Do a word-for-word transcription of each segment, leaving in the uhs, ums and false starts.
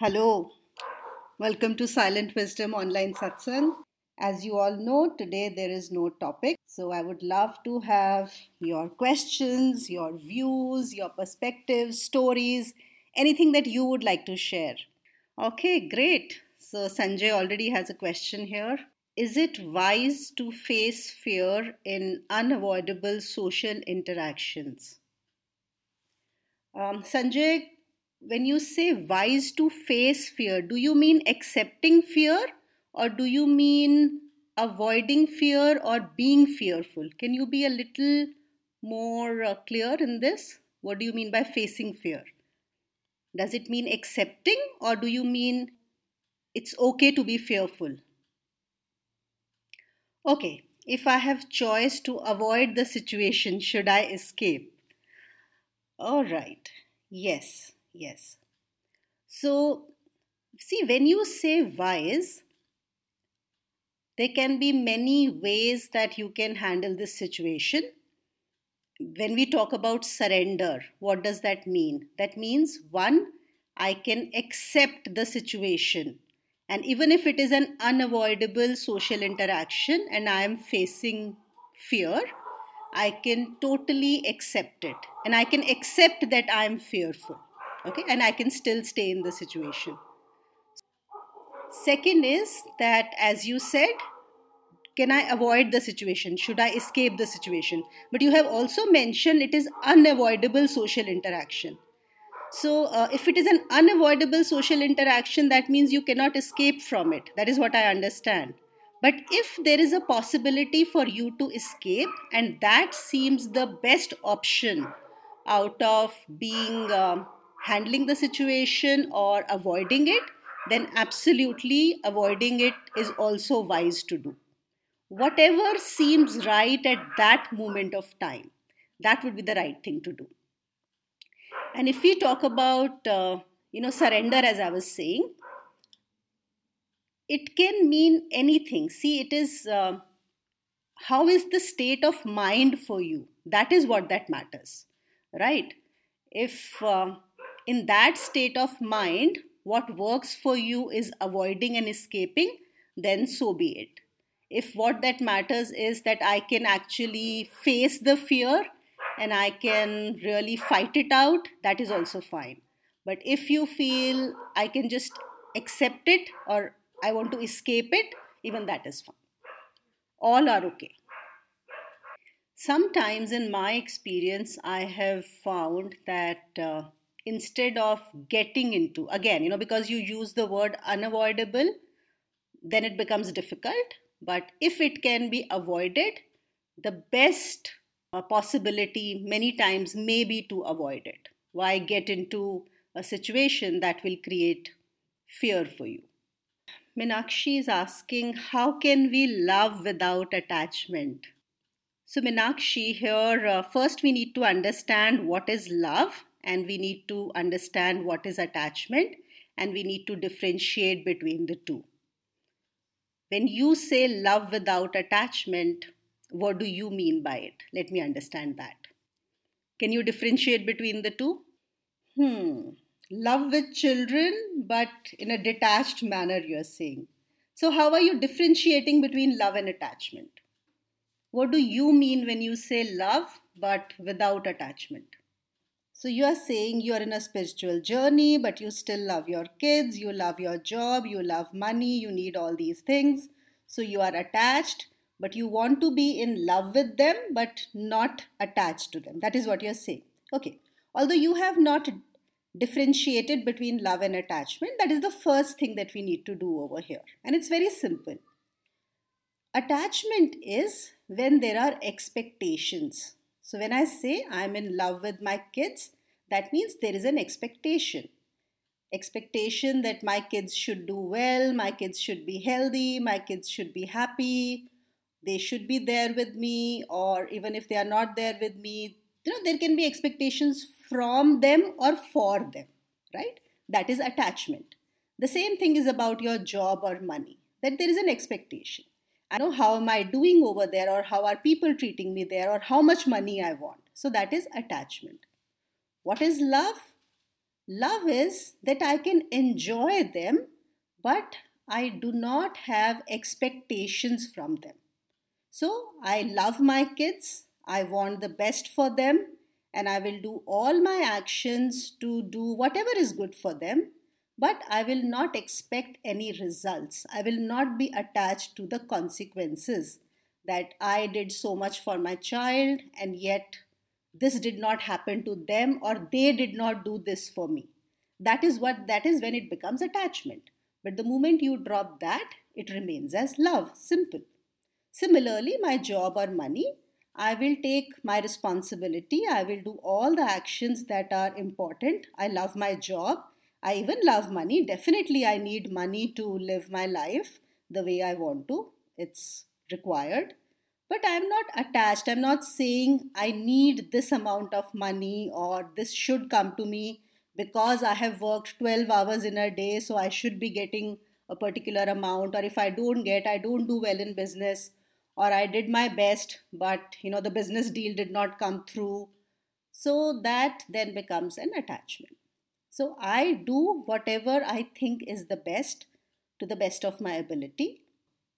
Hello, welcome to Silent Wisdom Online Satsang. As you all know, today there is no topic. So I would love to have your questions, your views, your perspectives, stories, anything that you would like to share. Okay, great. So Sanjay already has a question here. Is it wise to face fear in unavoidable social interactions? Um, Sanjay, when you say wise to face fear, do you mean accepting fear or do you mean avoiding fear or being fearful? Can you be a little more uh, clear in this? What do you mean by facing fear? Does it mean accepting or do you mean it's okay to be fearful? Okay, if I have choice to avoid the situation, should I escape? All right. Yes, yes. So, see, when you say wise, there can be many ways that you can handle this situation. When we talk about surrender, what does that mean? That means, one, I can accept the situation. And even if it is an unavoidable social interaction and I am facing fear, I can totally accept it. And I can accept that I am fearful. Okay, and I can still stay in the situation. Second is that, as you said, can I avoid the situation? Should I escape the situation? But you have also mentioned it is unavoidable social interaction. So, uh, if it is an unavoidable social interaction, that means you cannot escape from it. That is what I understand. But if there is a possibility for you to escape, and that seems the best option out of being um, handling the situation or avoiding it, then absolutely avoiding it is also wise to do. Whatever seems right at that moment of time, that would be the right thing to do. And if we talk about, uh, you know, surrender, as I was saying, it can mean anything. See, it is, uh, how is the state of mind for you? That is what that matters, right? If uh, in that state of mind, what works for you is avoiding and escaping, then so be it. If what that matters is that I can actually face the fear, and I can really fight it out, that is also fine. But if you feel I can just accept it or I want to escape it, even that is fine. All are okay. Sometimes in my experience, I have found that uh, instead of getting into, again, you know, because you use the word unavoidable, then it becomes difficult. But if it can be avoided, the best a possibility many times may be to avoid it. Why get into a situation that will create fear for you? Meenakshi is asking, how can we love without attachment? So Meenakshi, here uh, first we need to understand what is love and we need to understand what is attachment and we need to differentiate between the two. When you say love without attachment, what do you mean by it? Let me understand that. Can you differentiate between the two? Hmm. Love with children, but in a detached manner, you're saying. So how are you differentiating between love and attachment? What do you mean when you say love, but without attachment? So you are saying you are in a spiritual journey, but you still love your kids, you love your job, you love money, you need all these things. So you are attached. But you want to be in love with them, but not attached to them. That is what you're saying. Okay. Although you have not differentiated between love and attachment, that is the first thing that we need to do over here. And it's very simple. Attachment is when there are expectations. So when I say I'm in love with my kids, that means there is an expectation. Expectation that my kids should do well, my kids should be healthy, my kids should be happy. They should be there with me, or even if they are not there with me, you know, there can be expectations from them or for them, right? That is attachment. The same thing is about your job or money, that there is an expectation. I know how am I doing over there, or how are people treating me there, or how much money I want. So that is attachment. What is love? Love is that I can enjoy them, but I do not have expectations from them. So I love my kids, I want the best for them, and I will do all my actions to do whatever is good for them, but I will not expect any results. I will not be attached to the consequences that I did so much for my child and yet this did not happen to them, or they did not do this for me. That is what, that is when it becomes attachment. But the moment you drop that, it remains as love. Simple. Similarly, my job or money, I will take my responsibility. I will do all the actions that are important. I love my job. I even love money. Definitely, I need money to live my life the way I want to. It's required. But I'm not attached. I'm not saying I need this amount of money, or this should come to me because I have worked twelve hours in a day, so I should be getting a particular amount. Or if I don't get, I don't do well in business, or I did my best, but you know the business deal did not come through. So that then becomes an attachment. So I do whatever I think is the best to the best of my ability.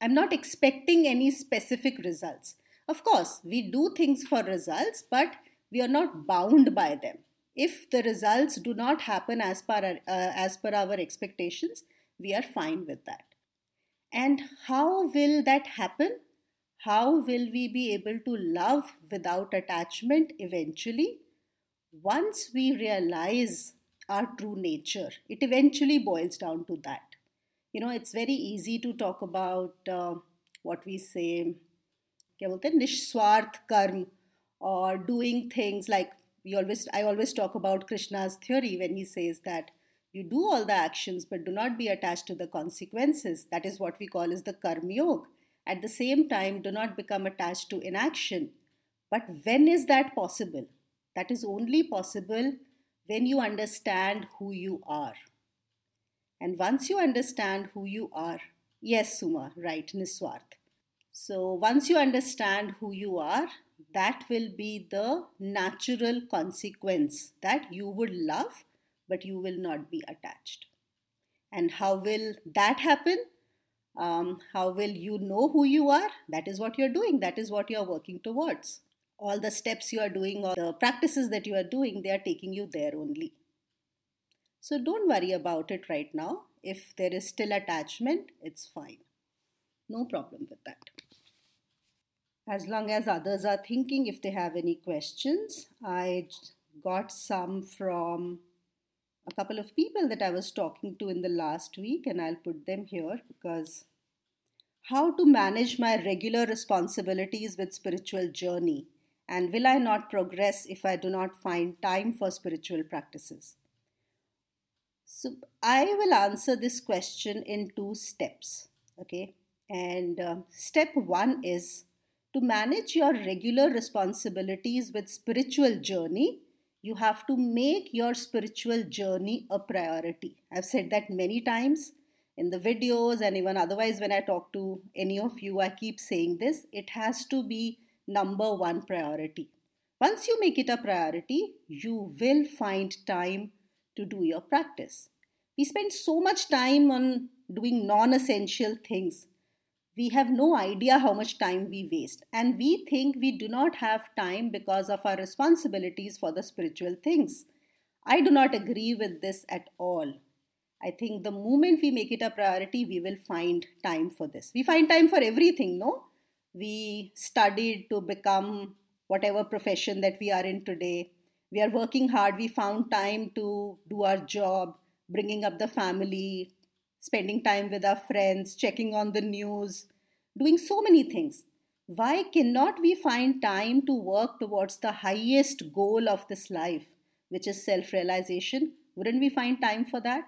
I'm not expecting any specific results. Of course, we do things for results, but we are not bound by them. If the results do not happen as per our, uh, as per our expectations, we are fine with that. And how will that happen? How will we be able to love without attachment eventually? Once we realize our true nature, it eventually boils down to that. You know, it's very easy to talk about uh, what we say, Nishswarth karma, or doing things like we always, I always talk about Krishna's theory when he says that you do all the actions but do not be attached to the consequences. That is what we call is the karma yoga. At the same time, do not become attached to inaction. But when is that possible? That is only possible when you understand who you are. And once you understand who you are, yes, Suma, right, Nishswarth. So once you understand who you are, that will be the natural consequence that you would love, but you will not be attached. And how will that happen? Um, how will you know who you are? That is what you're doing. That is what you're working towards. All the steps you are doing, all the practices that you are doing, they are taking you there only. So don't worry about it right now. If there is still attachment, it's fine. No problem with that. As long as others are thinking, if they have any questions, I got some from a couple of people that I was talking to in the last week, and I'll put them here because how to manage my regular responsibilities with spiritual journey, and will I not progress if I do not find time for spiritual practices? So I will answer this question in two steps, okay? And uh, step one is to manage your regular responsibilities with spiritual journey. You have to make your spiritual journey a priority. I've said that many times in the videos, and even otherwise when I talk to any of you, I keep saying this. It has to be number one priority. Once you make it a priority, you will find time to do your practice. We spend so much time on doing non-essential things. We have no idea how much time we waste, and we think we do not have time because of our responsibilities for the spiritual things. I do not agree with this at all. I think the moment we make it a priority, we will find time for this. We find time for everything, no? We studied to become whatever profession that we are in today. We are working hard. We found time to do our job, bringing up the family, spending time with our friends, checking on the news, doing so many things. Why cannot we find time to work towards the highest goal of this life, which is self-realization? Wouldn't we find time for that?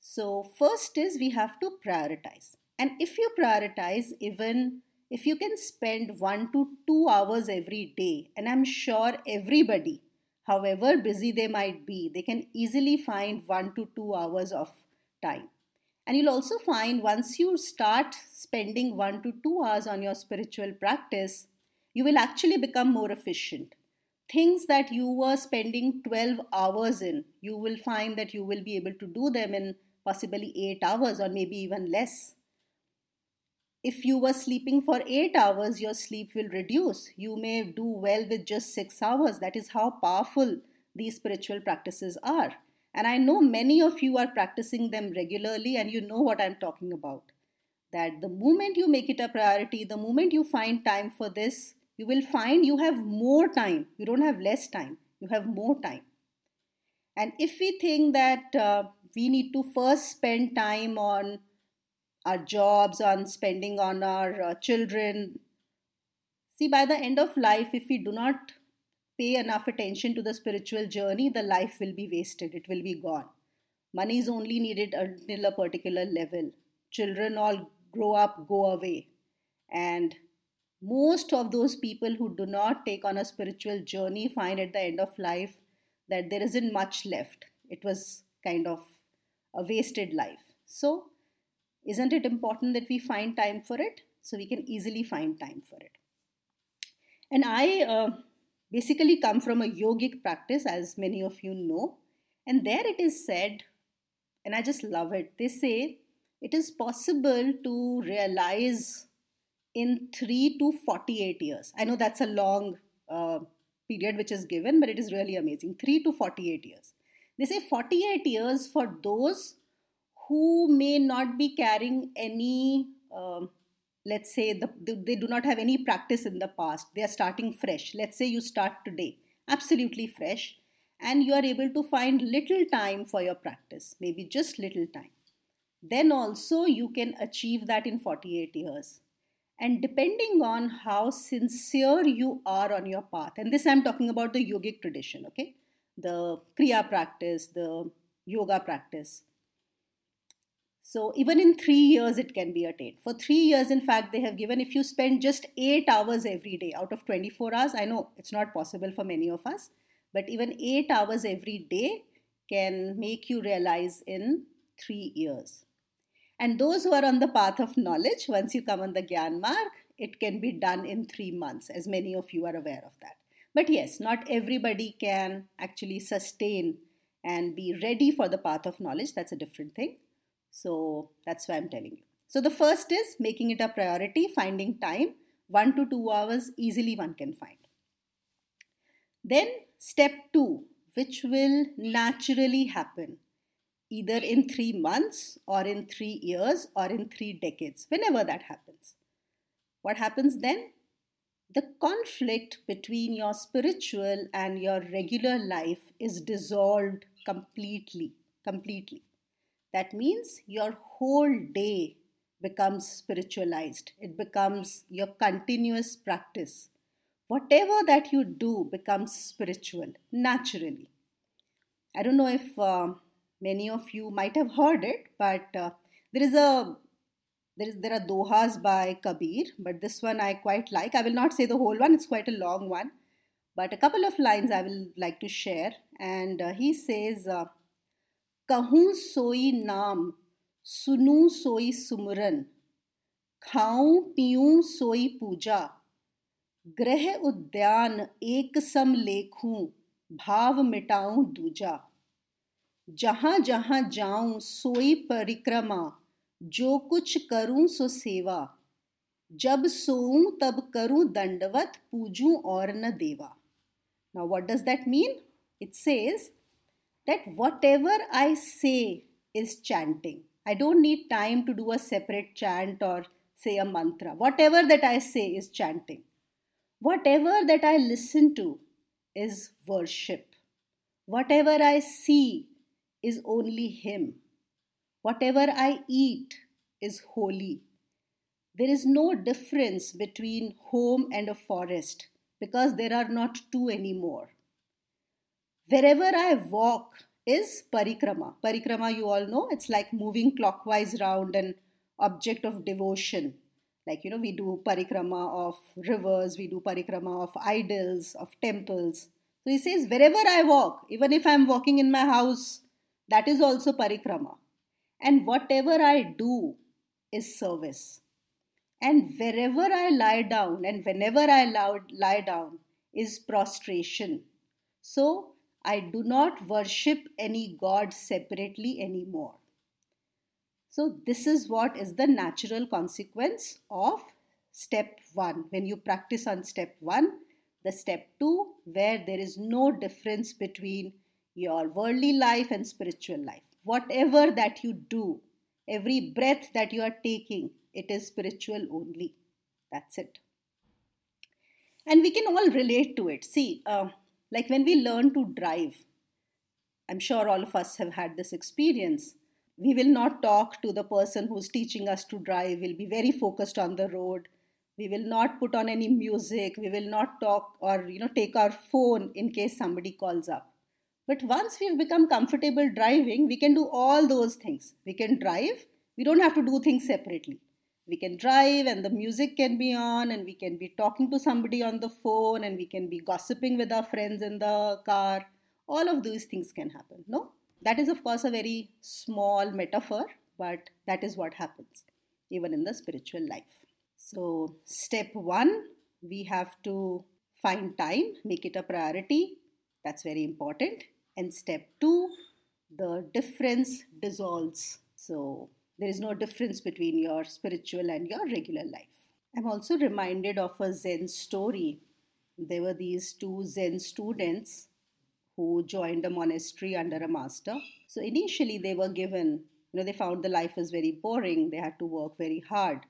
So first is we have to prioritize. And if you prioritize, even if you can spend one to two hours every day, and I'm sure everybody, however busy they might be, they can easily find one to two hours of time. And you'll also find once you start spending one to two hours on your spiritual practice, you will actually become more efficient. Things that you were spending twelve hours in, you will find that you will be able to do them in possibly eight hours or maybe even less. If you were sleeping for eight hours, your sleep will reduce. You may do well with just six hours. That is how powerful these spiritual practices are. And I know many of you are practicing them regularly and you know what I'm talking about. That the moment you make it a priority, the moment you find time for this, you will find you have more time. You don't have less time. You have more time. And if we think that uh, we need to first spend time on our jobs, on spending on our uh, children, see, by the end of life, if we do not pay enough attention to the spiritual journey, the life will be wasted. It will be gone. Money is only needed until a particular level. Children all grow up, go away. And most of those people who do not take on a spiritual journey find at the end of life that there isn't much left. It was kind of a wasted life. So, isn't it important that we find time for it? So we can easily find time for it. And I... Uh, basically come from a yogic practice, as many of you know. And there it is said, and I just love it, they say it is possible to realize in three to forty-eight years. I know that's a long uh, period which is given, but it is really amazing. three to forty-eight years. They say forty-eight years for those who may not be carrying any, um, let's say the, they do not have any practice in the past. They are starting fresh. Let's say you start today, absolutely fresh, and you are able to find little time for your practice, maybe just little time. Then also you can achieve that in forty-eight years. And depending on how sincere you are on your path, and this I'm talking about the yogic tradition, okay? The Kriya practice, the yoga practice. So even in three years, it can be attained. For three years, in fact, they have given, if you spend just eight hours every day out of twenty-four hours, I know it's not possible for many of us, but even eight hours every day can make you realize in three years. And those who are on the path of knowledge, once you come on the Gyan Marg, it can be done in three months, as many of you are aware of that. But yes, not everybody can actually sustain and be ready for the path of knowledge. That's a different thing. So that's why I'm telling you. So the first is making it a priority, finding time. One to two hours easily one can find. Then step two, which will naturally happen either in three months or in three years or in three decades, whenever that happens. What happens then? The conflict between your spiritual and your regular life is dissolved completely, completely. That means your whole day becomes spiritualized. It becomes your continuous practice. Whatever that you do becomes spiritual, naturally. I don't know if uh, many of you might have heard it, but uh, there is a there is there are dohas by Kabir, but this one I quite like. I will not say the whole one, it's quite a long one. But a couple of lines I will like to share. And uh, he says... Uh, कहूं सोई नाम सुनूं सोई सुमरन खाऊं पीऊं सोई पूजा ग्रह उद्यान एक सम लेखूं भाव मिटाऊं दूजा जहां जहां जाऊं सोई परिक्रमा जो कुछ करूं सो सेवा जब सोऊं तब करूं दंडवत पूजूं और न देवा. Now what does that mean? It says that whatever I say is chanting. I don't need time to do a separate chant or say a mantra. Whatever that I say is chanting. Whatever that I listen to is worship. Whatever I see is only Him. Whatever I eat is holy. There is no difference between home and a forest because there are not two anymore. Wherever I walk is parikrama. Parikrama, you all know, it's like moving clockwise round an object of devotion. Like, you know, we do parikrama of rivers, we do parikrama of idols, of temples. So he says, wherever I walk, even if I'm walking in my house, that is also parikrama. and whatever I do is service. And wherever I lie down and whenever I lie down is prostration. So I do not worship any god separately anymore. So this is what is the natural consequence of step one. When you practice on step one, the step two, where there is no difference between your worldly life and spiritual life. Whatever that you do, every breath that you are taking, it is spiritual only. That's it. And we can all relate to it. See, uh, like when we learn to drive, I'm sure all of us have had this experience. We will not talk to the person who's teaching us to drive. We'll be very focused on the road. We will not put on any music. We will not talk or, you know, take our phone in case somebody calls up. But once we've become comfortable driving, we can do all those things. We can drive. We don't have to do things separately. We can drive and the music can be on and we can be talking to somebody on the phone and we can be gossiping with our friends in the car. All of these things can happen, no? That is, of course, a very small metaphor, but that is what happens even in the spiritual life. So step one, we have to find time, make it a priority. That's very important. And step two, the difference dissolves. So there is no difference between your spiritual and your regular life. I'm also reminded of a Zen story. There were these two Zen students who joined a monastery under a master. So initially they were given, you know, they found the life was very boring. They had to work very hard.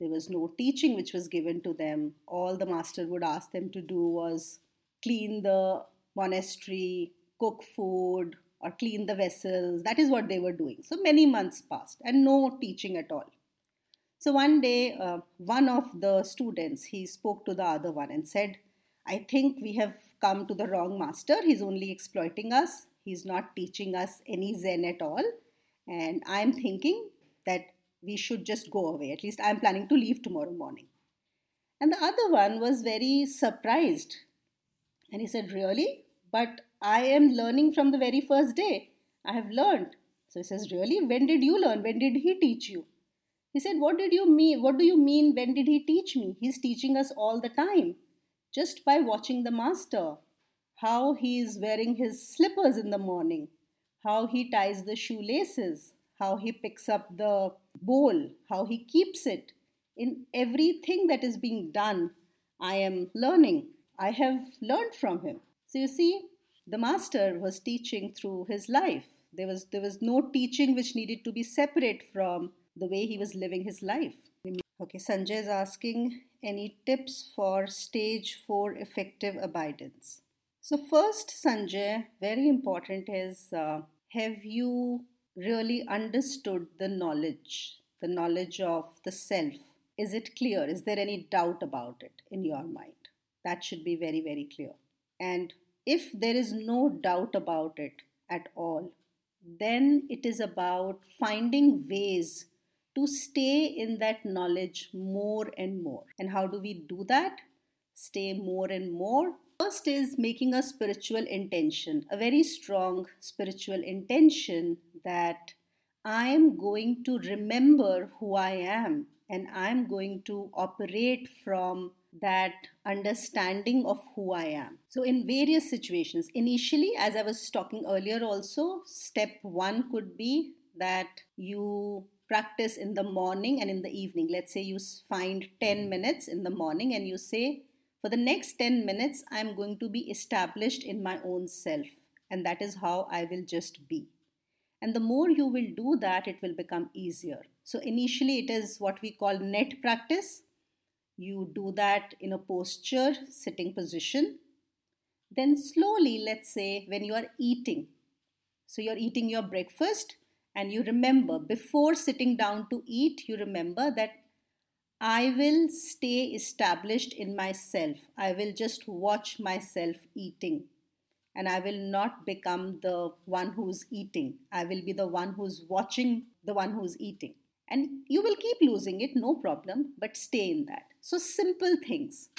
There was no teaching which was given to them. All the master would ask them to do was clean the monastery, cook food, or clean the vessels. That is what they were doing. So many months passed and no teaching at all. So one day, uh, one of the students, he spoke to the other one and said, I think we have come to the wrong master. He's only exploiting us. He's not teaching us any Zen at all. And I'm thinking that we should just go away. At least I'm planning to leave tomorrow morning. And the other one was very surprised. And he said, really? But I am learning from the very first day. I have learned. So he says, really? When did you learn? When did he teach you? He said, what did you mean? What do you mean? When did he teach me? He's teaching us all the time. Just by watching the master, how he is wearing his slippers in the morning, how he ties the shoelaces, how he picks up the bowl, how he keeps it. In everything that is being done, I am learning. I have learned from him. So you see, the master was teaching through his life. There was, there was no teaching which needed to be separate from the way he was living his life. Okay, Sanjay is asking, any tips for stage four effective abidance? So first, Sanjay, very important is, uh, have you really understood the knowledge, the knowledge of the self? Is it clear? Is there any doubt about it in your mind? That should be very, very clear. And if there is no doubt about it at all, then it is about finding ways to stay in that knowledge more and more. And how do we do that? Stay more and more. First is making a spiritual intention, a very strong spiritual intention that I am going to remember who I am and I am going to operate from that understanding of who I am. So in various situations, initially, as I was talking earlier also, step one could be that you practice in the morning and in the evening. Let's say you find ten minutes in the morning and you say, for the next ten minutes, I'm going to be established in my own self. And that is how I will just be. And the more you will do that, it will become easier. So initially, it is what we call net practice. You do that in a posture, sitting position. Then slowly, let's say, when you are eating. So you're eating your breakfast and you remember, before sitting down to eat, you remember that I will stay established in myself. I will just watch myself eating. And I will not become the one who's eating. I will be the one who's watching the one who's eating. And you will keep losing it, no problem, but stay in that. So simple things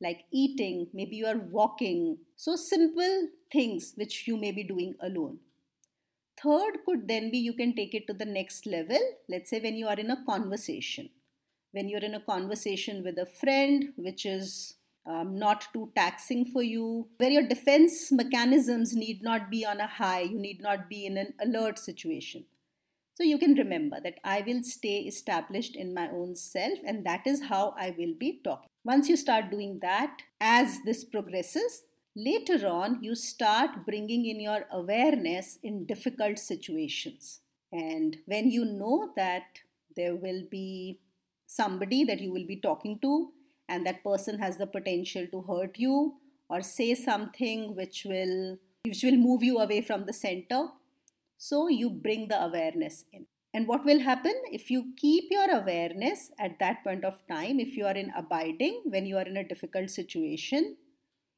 like eating, maybe you are walking. So simple things which you may be doing alone. Third could then be you can take it to the next level. Let's say when you are in a conversation, when you're in a conversation with a friend, which is um, not too taxing for you, where your defense mechanisms need not be on a high, you need not be in an alert situation. So you can remember that I will stay established in my own self, and that is how I will be talking. Once you start doing that, as this progresses, later on, you start bringing in your awareness in difficult situations. And when you know that there will be somebody that you will be talking to, and that person has the potential to hurt you or say something which will, which will move you away from the center, so you bring the awareness in. And what will happen if you keep your awareness at that point of time, if you are in abiding, when you are in a difficult situation,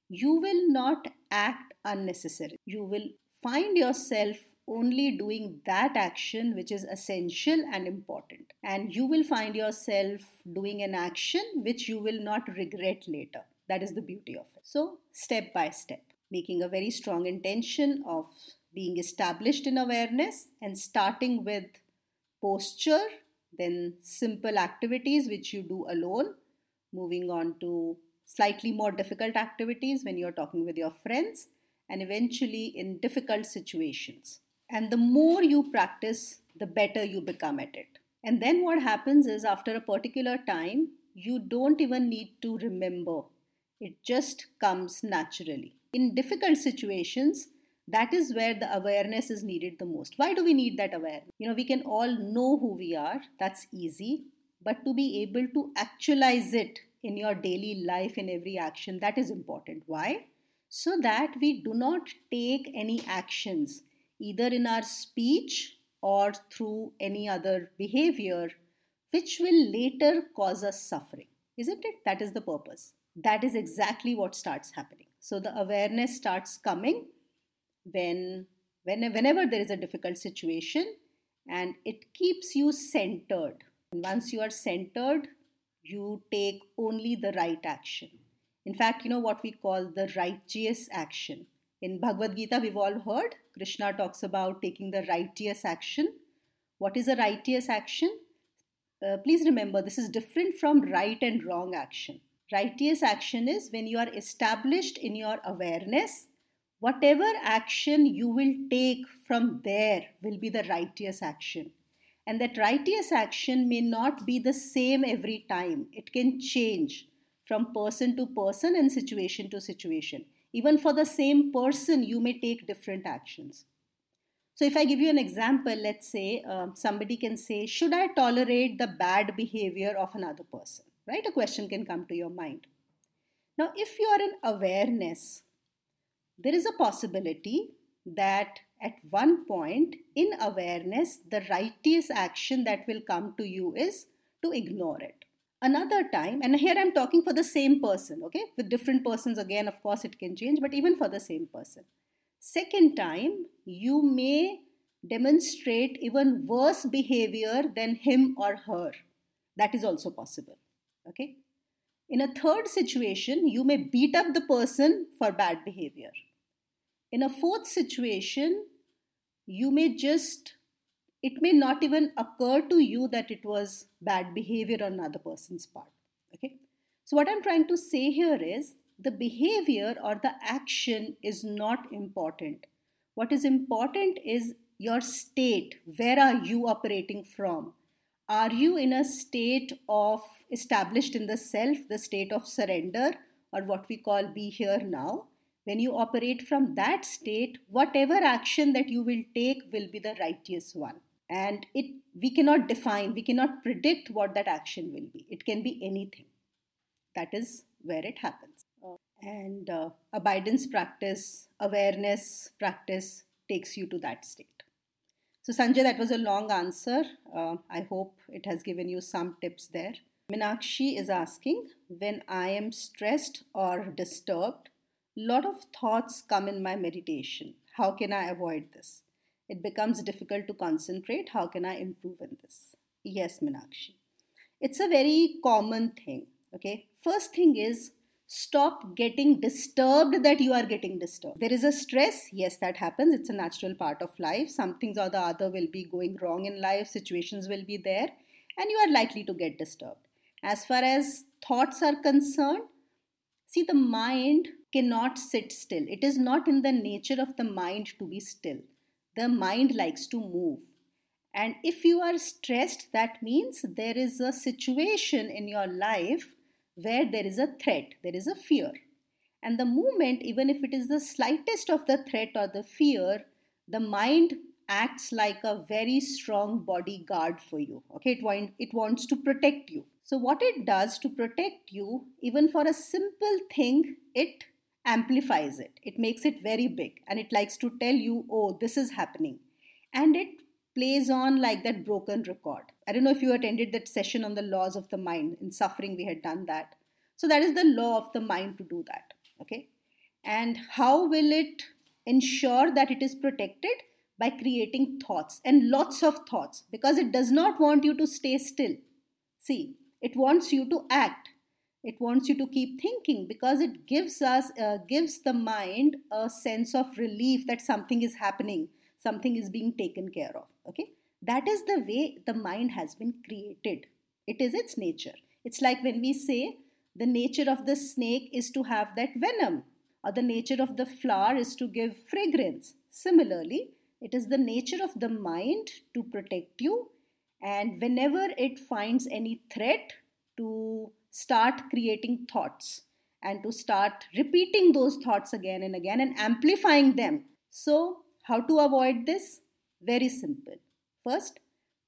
you will not act unnecessarily. You will find yourself only doing that action which is essential and important. And you will find yourself doing an action which you will not regret later. That is the beauty of it. So, step by step, making a very strong intention of being established in awareness and starting with posture, then simple activities which you do alone, moving on to slightly more difficult activities when you're talking with your friends, and eventually in difficult situations. And the more you practice, the better you become at it. And then what happens is after a particular time, you don't even need to remember. It just comes naturally. In difficult situations, that is where the awareness is needed the most. Why do we need that awareness? You know, we can all know who we are. That's easy. But to be able to actualize it in your daily life, in every action, that is important. Why? So that we do not take any actions, either in our speech or through any other behavior, which will later cause us suffering. Isn't it? That is the purpose. That is exactly what starts happening. So the awareness starts coming when, when, whenever there is a difficult situation, and it keeps you centered. And once you are centered, you take only the right action. In fact, you know what we call the righteous action. In Bhagavad Gita, we've all heard, Krishna talks about taking the righteous action. What is a righteous action? Uh, please remember, this is different from right and wrong action. Righteous action is when you are established in your awareness, whatever action you will take from there will be the righteous action. And that righteous action may not be the same every time. It can change from person to person and situation to situation. Even for the same person, you may take different actions. So if I give you an example, let's say uh, somebody can say, should I tolerate the bad behavior of another person? Right? A question can come to your mind. Now, if you are in awareness, there is a possibility that at one point in awareness, the righteous action that will come to you is to ignore it. Another time, and here I'm talking for the same person, okay? With different persons, again, of course, it can change, but even for the same person. Second time, you may demonstrate even worse behavior than him or her. That is also possible, okay? In a third situation, you may beat up the person for bad behavior. In a fourth situation, you may just, it may not even occur to you that it was bad behavior on another person's part. Okay. So what I'm trying to say here is the behavior or the action is not important. What is important is your state. Where are you operating from? Are you in a state of established in the self, the state of surrender, or what we call be here now? When you operate from that state, whatever action that you will take will be the righteous one. And it we cannot define, we cannot predict what that action will be. It can be anything. That is where it happens. And uh, abidance practice, awareness practice takes you to that state. So Sanjay, that was a long answer. Uh, I hope it has given you some tips there. Minakshi is asking, when I am stressed or disturbed, lot of thoughts come in my meditation. How can I avoid this? It becomes difficult to concentrate. How can I improve in this? Yes, Minakshi. It's a very common thing. Okay. First thing is Stop getting disturbed that you are getting disturbed. There is a stress. Yes, that happens. It's a natural part of life. Some things or the other will be going wrong in life. Situations will be there. And you are likely to get disturbed. As far as thoughts are concerned, see, the mind cannot sit still. It is not in the nature of the mind to be still. The mind likes to move. And if you are stressed, that means there is a situation in your life where there is a threat, there is a fear. And the moment, even if it is the slightest of the threat or the fear, the mind acts like a very strong bodyguard for you. Okay, it, want, it wants to protect you. So what it does to protect you, even for a simple thing, it amplifies it. It makes it very big and it likes to tell you, oh, this is happening. And it plays on like that broken record. I don't know if you attended that session on the laws of the mind. In suffering, we had done that. So that is the law of the mind to do that. Okay. And how will it ensure that it is protected? By creating thoughts, and lots of thoughts, because it does not want you to stay still. See, it wants you to act. It wants you to keep thinking, because it gives us, uh, gives the mind a sense of relief that something is happening. Something is being taken care of. Okay, that is the way the mind has been created. It is its nature. It's like when we say the nature of the snake is to have that venom, or the nature of the flower is to give fragrance. Similarly, it is the nature of the mind to protect you, and whenever it finds any threat, to start creating thoughts and to start repeating those thoughts again and again and amplifying them. So, how to avoid this? Very simple. First,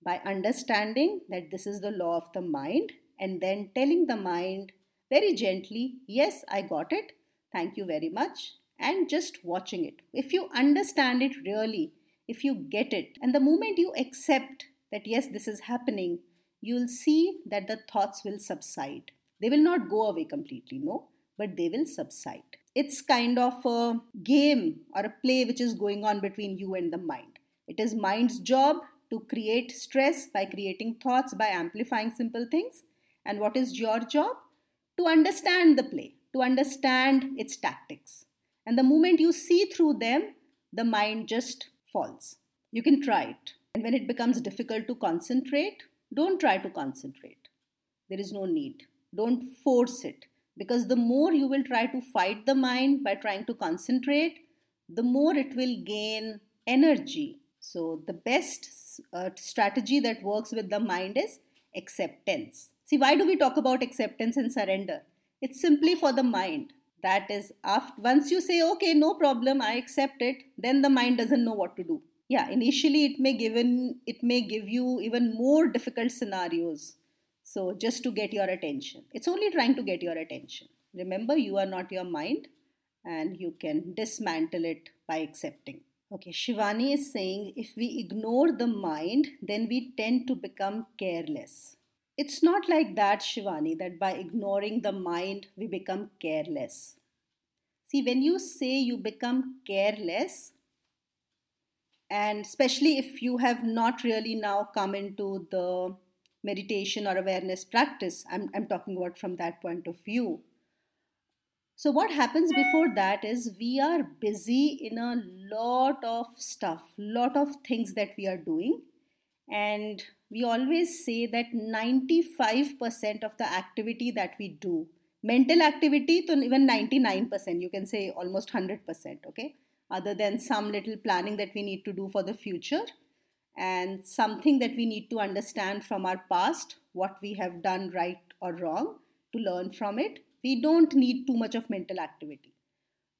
by understanding that this is the law of the mind, and then telling the mind very gently, yes, I got it. Thank you very much. And just watching it. If you understand it really, if you get it, and the moment you accept that, yes, this is happening, you'll see that the thoughts will subside. They will not go away completely, no, but they will subside. It's kind of a game or a play which is going on between you and the mind. It is mind's job to create stress by creating thoughts, by amplifying simple things. And what is your job? To understand the play, to understand its tactics. And the moment you see through them, the mind just falls. You can try it. And when it becomes difficult to concentrate, don't try to concentrate. There is no need. Don't force it. Because the more you will try to fight the mind by trying to concentrate, the more it will gain energy. So the best uh, strategy that works with the mind is acceptance. See, why do we talk about acceptance and surrender? It's simply for the mind. That is, after, once you say, okay, no problem, I accept it, then the mind doesn't know what to do. Yeah, initially it may give in, it may give you even more difficult scenarios. So just to get your attention. It's only trying to get your attention. Remember, you are not your mind, and you can dismantle it by accepting. Okay, Shivani is saying, if we ignore the mind, then we tend to become careless. It's not like that, Shivani, that by ignoring the mind, we become careless. See, when you say you become careless, and especially if you have not really now come into the meditation or awareness practice, I'm, I'm talking about from that point of view. So what happens before that is we are busy in a lot of stuff, lot of things that we are doing. And we always say that ninety-five percent of the activity that we do, mental activity, to even ninety-nine percent, you can say almost one hundred percent, okay? Other than some little planning that we need to do for the future and something that we need to understand from our past, what we have done right or wrong, to learn from it. We don't need too much of mental activity.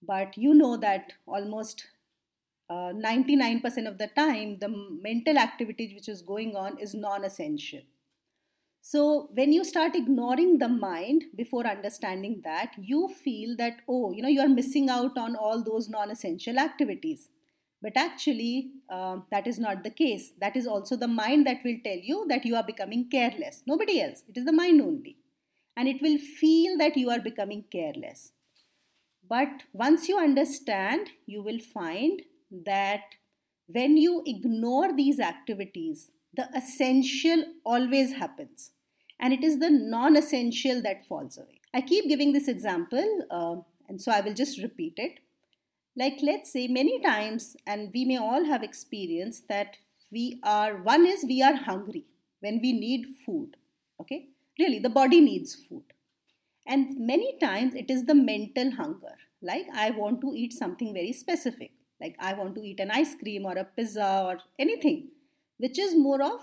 But you know that almost Uh, ninety-nine percent of the time, the mental activity which is going on is non-essential. So when you start ignoring the mind before understanding that, you feel that, oh, you know, you are missing out on all those non-essential activities. But actually, uh, that is not the case. That is also the mind that will tell you that you are becoming careless. Nobody else. It is the mind only. And it will feel that you are becoming careless. But once you understand, you will find that when you ignore these activities, the essential always happens, and it is the non-essential that falls away. I keep giving this example, uh, and so I will just repeat it. Like, let's say many times, and we may all have experienced that we are, one is we are hungry when we need food, okay? Really, the body needs food. And many times it is the mental hunger, like I want to eat something very specific, like I want to eat an ice cream or a pizza or anything, which is more of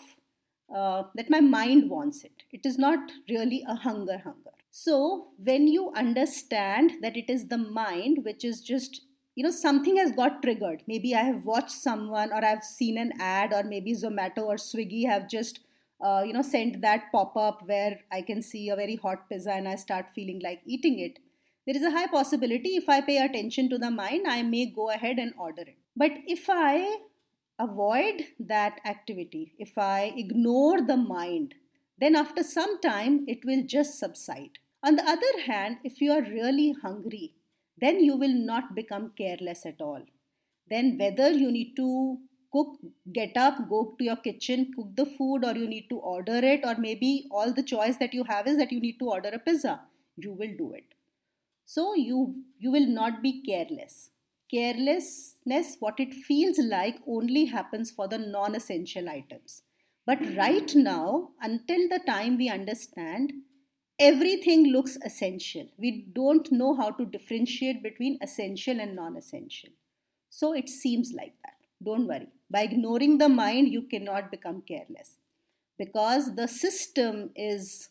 uh, that my mind wants it. It is not really a hunger hunger. So when you understand that it is the mind which is just, you know, something has got triggered. Maybe I have watched someone or I've seen an ad, or maybe Zomato or Swiggy have just, uh, you know, sent that pop-up where I can see a very hot pizza and I start feeling like eating it. There is a high possibility if I pay attention to the mind, I may go ahead and order it. But if I avoid that activity, if I ignore the mind, then after some time, it will just subside. On the other hand, if you are really hungry, then you will not become careless at all. Then whether you need to cook, get up, go to your kitchen, cook the food, or you need to order it, or maybe all the choice that you have is that you need to order a pizza, you will do it. So you, you will not be careless. Carelessness, what it feels like, only happens for the non-essential items. But right now, until the time we understand, everything looks essential. We don't know how to differentiate between essential and non-essential. So it seems like that. Don't worry. By ignoring the mind, you cannot become careless, because the system is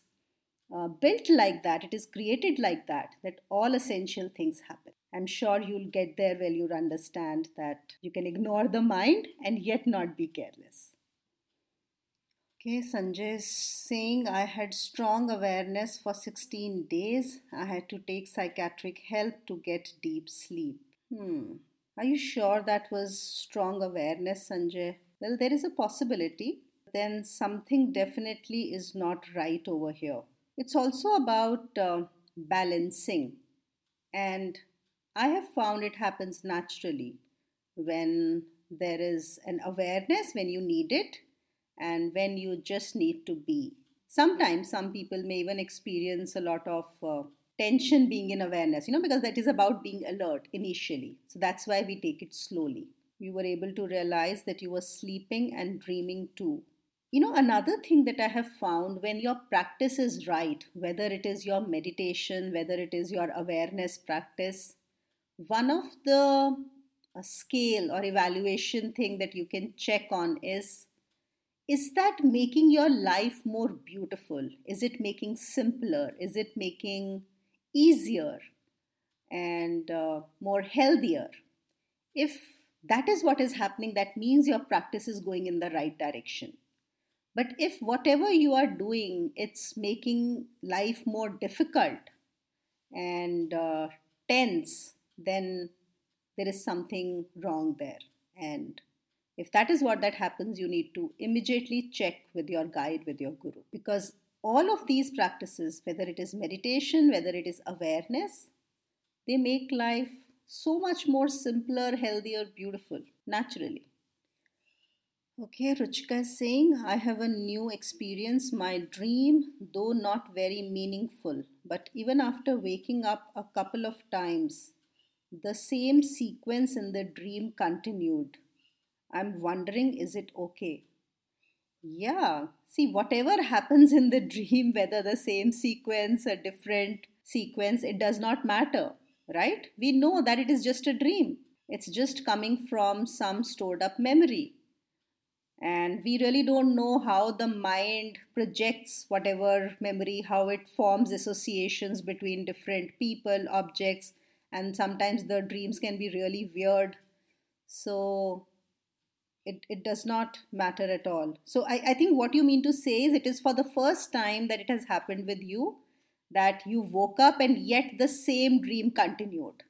uh, built like that. It is created like that, that all essential things happen. I'm sure you'll get there when you understand that you can ignore the mind and yet not be careless. Okay, Sanjay is saying, I had strong awareness for sixteen days. I had to take psychiatric help to get deep sleep. Hmm. Are you sure that was strong awareness, Sanjay? Well, there is a possibility. Then something definitely is not right over here. It's also about uh, balancing. And I have found it happens naturally when there is an awareness, when you need it, and when you just need to be. Sometimes some people may even experience a lot of uh, tension being in awareness, you know, because that is about being alert initially. So that's why we take it slowly. You were able to realize that you were sleeping and dreaming too. You know, another thing that I have found, when your practice is right, whether it is your meditation, whether it is your awareness practice, one of the uh, scale or evaluation thing that you can check on is, is that making your life more beautiful? Is it making simpler? Is it making easier and uh, more healthier? If that is what is happening, that means your practice is going in the right direction. But if whatever you are doing, it's making life more difficult and uh, tense, then there is something wrong there. And if that is what that happens, you need to immediately check with your guide, with your guru. Because all of these practices, whether it is meditation, whether it is awareness, they make life so much more simpler, healthier, beautiful, naturally. Okay, Ruchika is saying, I have a new experience, my dream, though not very meaningful. But even after waking up a couple of times, the same sequence in the dream continued. I'm wondering, is it okay? Yeah. See, whatever happens in the dream, whether the same sequence, a different sequence, it does not matter, right? We know that it is just a dream. It's just coming from some stored up memory. And we really don't know how the mind projects whatever memory, how it forms associations between different people, objects, and sometimes the dreams can be really weird. So It, it does not matter at all. So I, I think what you mean to say is, it is for the first time that it has happened with you, that you woke up and yet the same dream continued.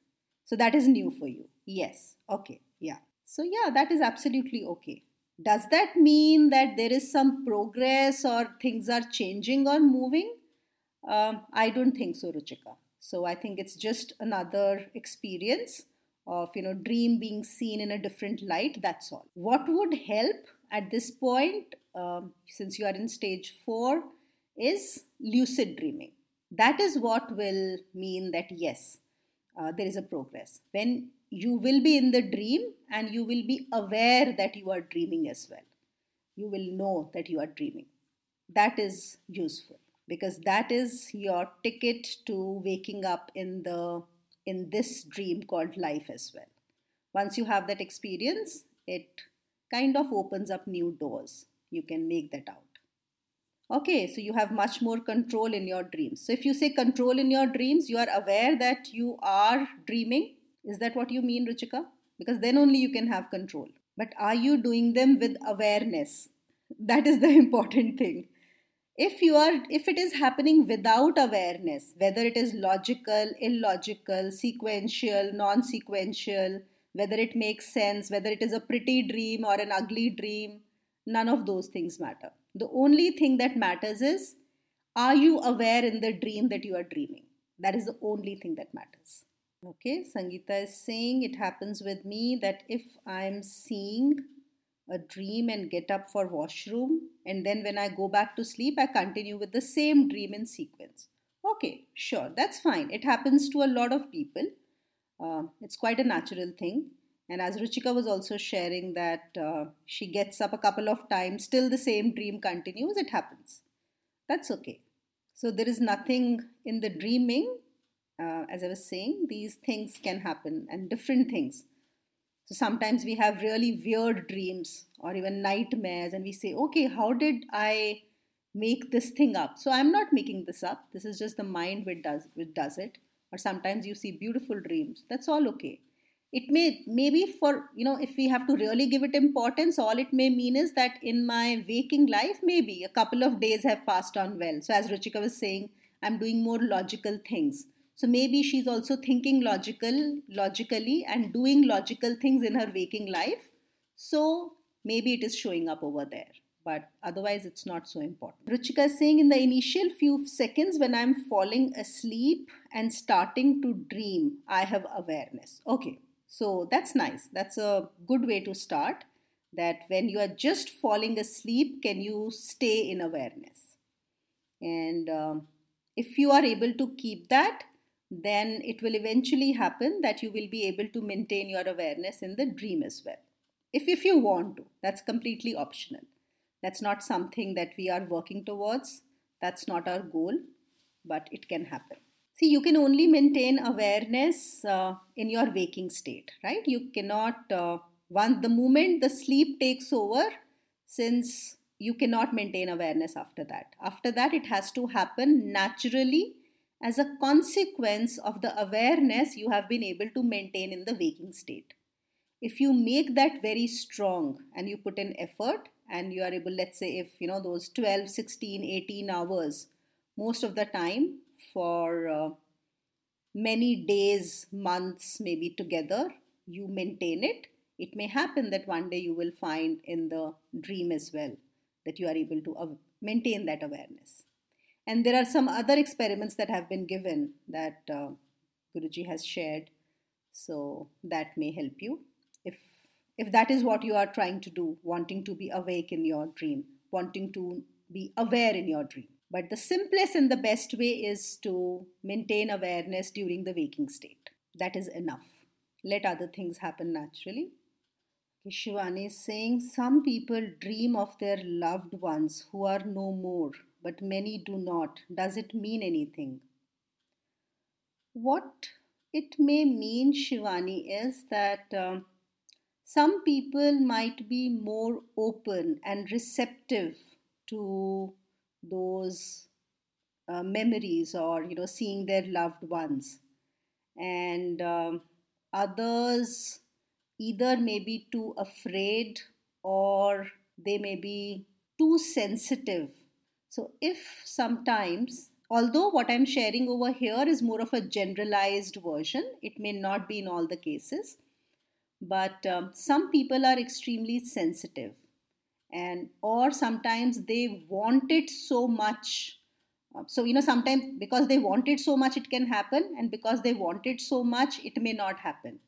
So that is new for you. Yes. Okay. Yeah. So yeah, that is absolutely okay. Does that mean that there is some progress or things are changing or moving? Um, I don't think so, Ruchika. So I think it's just another experience of, you know, dream being seen in a different light, that's all. What would help at this point, um, since you are in stage four, is lucid dreaming. that is what will mean that yes, uh, there is a progress. When you will be in the dream and you will be aware that you are dreaming as well. You will know that you are dreaming. That is useful because that is your ticket to waking up in the in this dream called life as well. Once you have that experience, it kind of opens up new doors. You can make that out. Okay, so you have much more control in your dreams. So if you say control in your dreams, you are aware that you are dreaming. Is that what you mean, Ruchika? Because then only you can have control. But are you doing them with awareness? That is the important thing. If you are, if it is happening without awareness, whether it is logical, illogical, sequential, non-sequential, whether it makes sense, whether it is a pretty dream or an ugly dream, none of those things matter. The only thing that matters is, are you aware in the dream that you are dreaming? That is the only thing that matters. Okay, Sangeeta is saying it happens with me that if I am seeing a dream and get up for washroom, and then when I go back to sleep, I continue with the same dream in sequence. Okay, sure, that's fine. It happens to a lot of people. Uh, it's quite a natural thing. And as Ruchika was also sharing that uh, she gets up a couple of times, still the same dream continues, it happens. That's okay. So there is nothing in the dreaming. Uh, as I was saying, these things can happen and different things. So sometimes we have really weird dreams or even nightmares and we say, okay, how did I make this thing up? So I'm not making this up. This is just the mind which does, which does it. Or sometimes you see beautiful dreams. That's all okay. It may, maybe for, you know, if we have to really give it importance, all it may mean is that in my waking life, maybe a couple of days have passed on well. So as Ruchika was saying, I'm doing more logical things. So maybe she's also thinking logical, logically and doing logical things in her waking life. So maybe it is showing up over there, but otherwise it's not so important. Ruchika is saying in the initial few seconds when I'm falling asleep and starting to dream, I have awareness. Okay. So that's nice. That's a good way to start. That when you are just falling asleep, can you stay in awareness? And um, if you are able to keep that, then it will eventually happen that you will be able to maintain your awareness in the dream as well. If, if you want to, that's completely optional. That's not something that we are working towards. That's not our goal, but it can happen. See, you can only maintain awareness uh, in your waking state, right? You cannot, uh, once the moment the sleep takes over, since you cannot maintain awareness after that. After that, it has to happen naturally as a consequence of the awareness you have been able to maintain in the waking state. If you make that very strong and you put in effort and you are able, let's say if, you know, those twelve, sixteen, eighteen hours, most of the time, for uh, many days, months, maybe together, you maintain it. It may happen that one day you will find in the dream as well that you are able to av- maintain that awareness. And there are some other experiments that have been given that uh, Guruji has shared. So that may help you. If, if that is what you are trying to do, wanting to be awake in your dream, wanting to be aware in your dream. But the simplest and the best way is to maintain awareness during the waking state. That is enough. Let other things happen naturally. Shivani is saying, some people dream of their loved ones who are no more, but many do not. Does it mean anything? What it may mean, Shivani, is that uh, some people might be more open and receptive to those uh, memories or, you know, seeing their loved ones, and um, others either may be too afraid or they may be too sensitive. So if sometimes, although what I'm sharing over here is more of a generalized version, it may not be in all the cases, but um, some people are extremely sensitive. And or sometimes they want it so much. So, you know, sometimes because they want it so much, it can happen. And because they want it so much, it may not happen.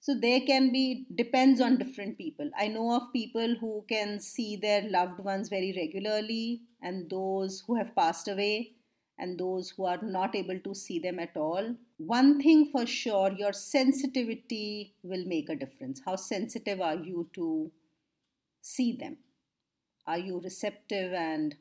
So there can be, depends on different people. I know of people who can see their loved ones very regularly and those who have passed away. and those who are not able to see them at all. One thing for sure, your sensitivity will make a difference. How sensitive are you to see them? Are you receptive? And,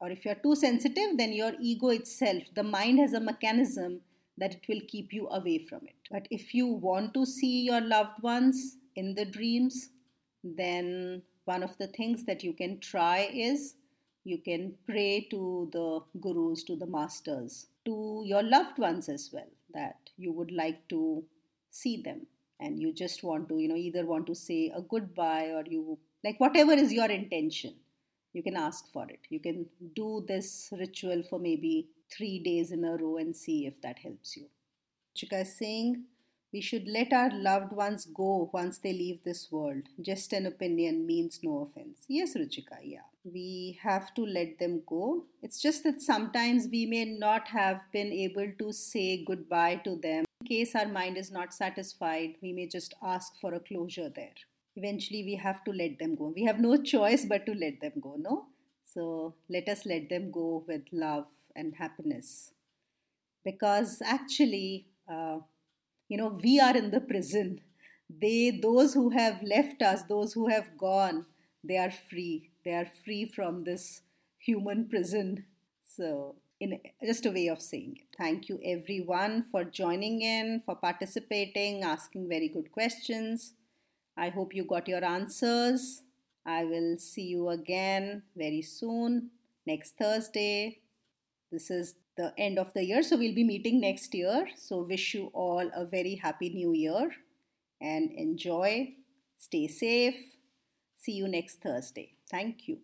or if you're too sensitive, then your ego itself, the mind has a mechanism that it will keep you away from it. But if you want to see your loved ones in the dreams, then one of the things that you can try is you can pray to the gurus, to the masters, to your loved ones as well, that you would like to see them. And you just want to, you know, either want to say a goodbye, or you, like, whatever is your intention, you can ask for it. You can do this ritual for maybe three days in a row and see if that helps you. Chika is saying, we should let our loved ones go once they leave this world. Just an opinion, means no offense. Yes, Ruchika, yeah. We have to let them go. It's just that sometimes we may not have been able to say goodbye to them. In case our mind is not satisfied, we may just ask for a closure there. Eventually, we have to let them go. We have no choice but to let them go, no? So let us let them go with love and happiness. Because actually, uh, you know, we are in the prison. They, those who have left us, those who have gone, they are free. They are free from this human prison. So, in just a way of saying it. Thank you everyone for joining in, for participating, asking very good questions. I hope you got your answers. I will see you again very soon, next Thursday. This is the end of the year, so we'll be meeting next year. So wish you all a very happy new year and enjoy. Stay safe. See you next Thursday. Thank you.